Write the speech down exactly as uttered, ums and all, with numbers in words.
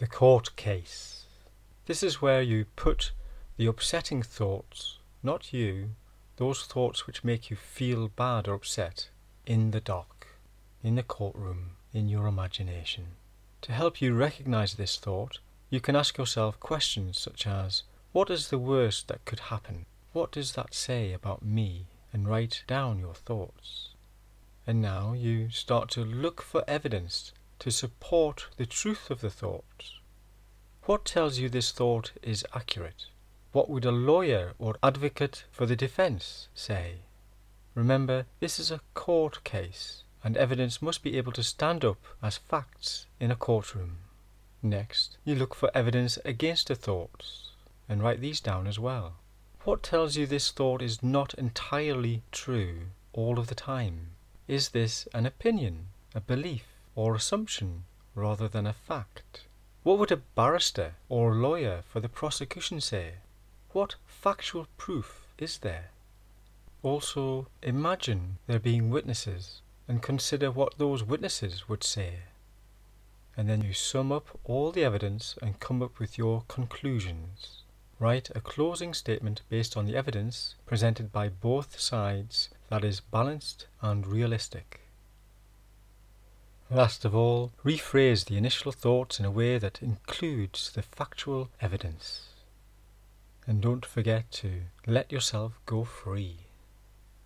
The court case. This is where you put the upsetting thoughts, not you, those thoughts which make you feel bad or upset, in the dock, in the courtroom, in your imagination. To help you recognize this thought, you can ask yourself questions such as, what is the worst that could happen? What does that say about me? And write down your thoughts. And now you start to look for evidence to support the truth of the thought. What tells you this thought is accurate? What would a lawyer or advocate for the defense say? Remember, this is a court case, and evidence must be able to stand up as facts in a courtroom. Next, you look for evidence against the thoughts, and write these down as well. What tells you this thought is not entirely true all of the time? Is this an opinion, a belief, or assumption rather than a fact? What would a barrister or lawyer for the prosecution say? What factual proof is there? Also, imagine there being witnesses and consider what those witnesses would say. And then you sum up all the evidence and come up with your conclusions. Write a closing statement based on the evidence presented by both sides that is balanced and realistic. Last of all, rephrase the initial thoughts in a way that includes the factual evidence. And don't forget to let yourself go free.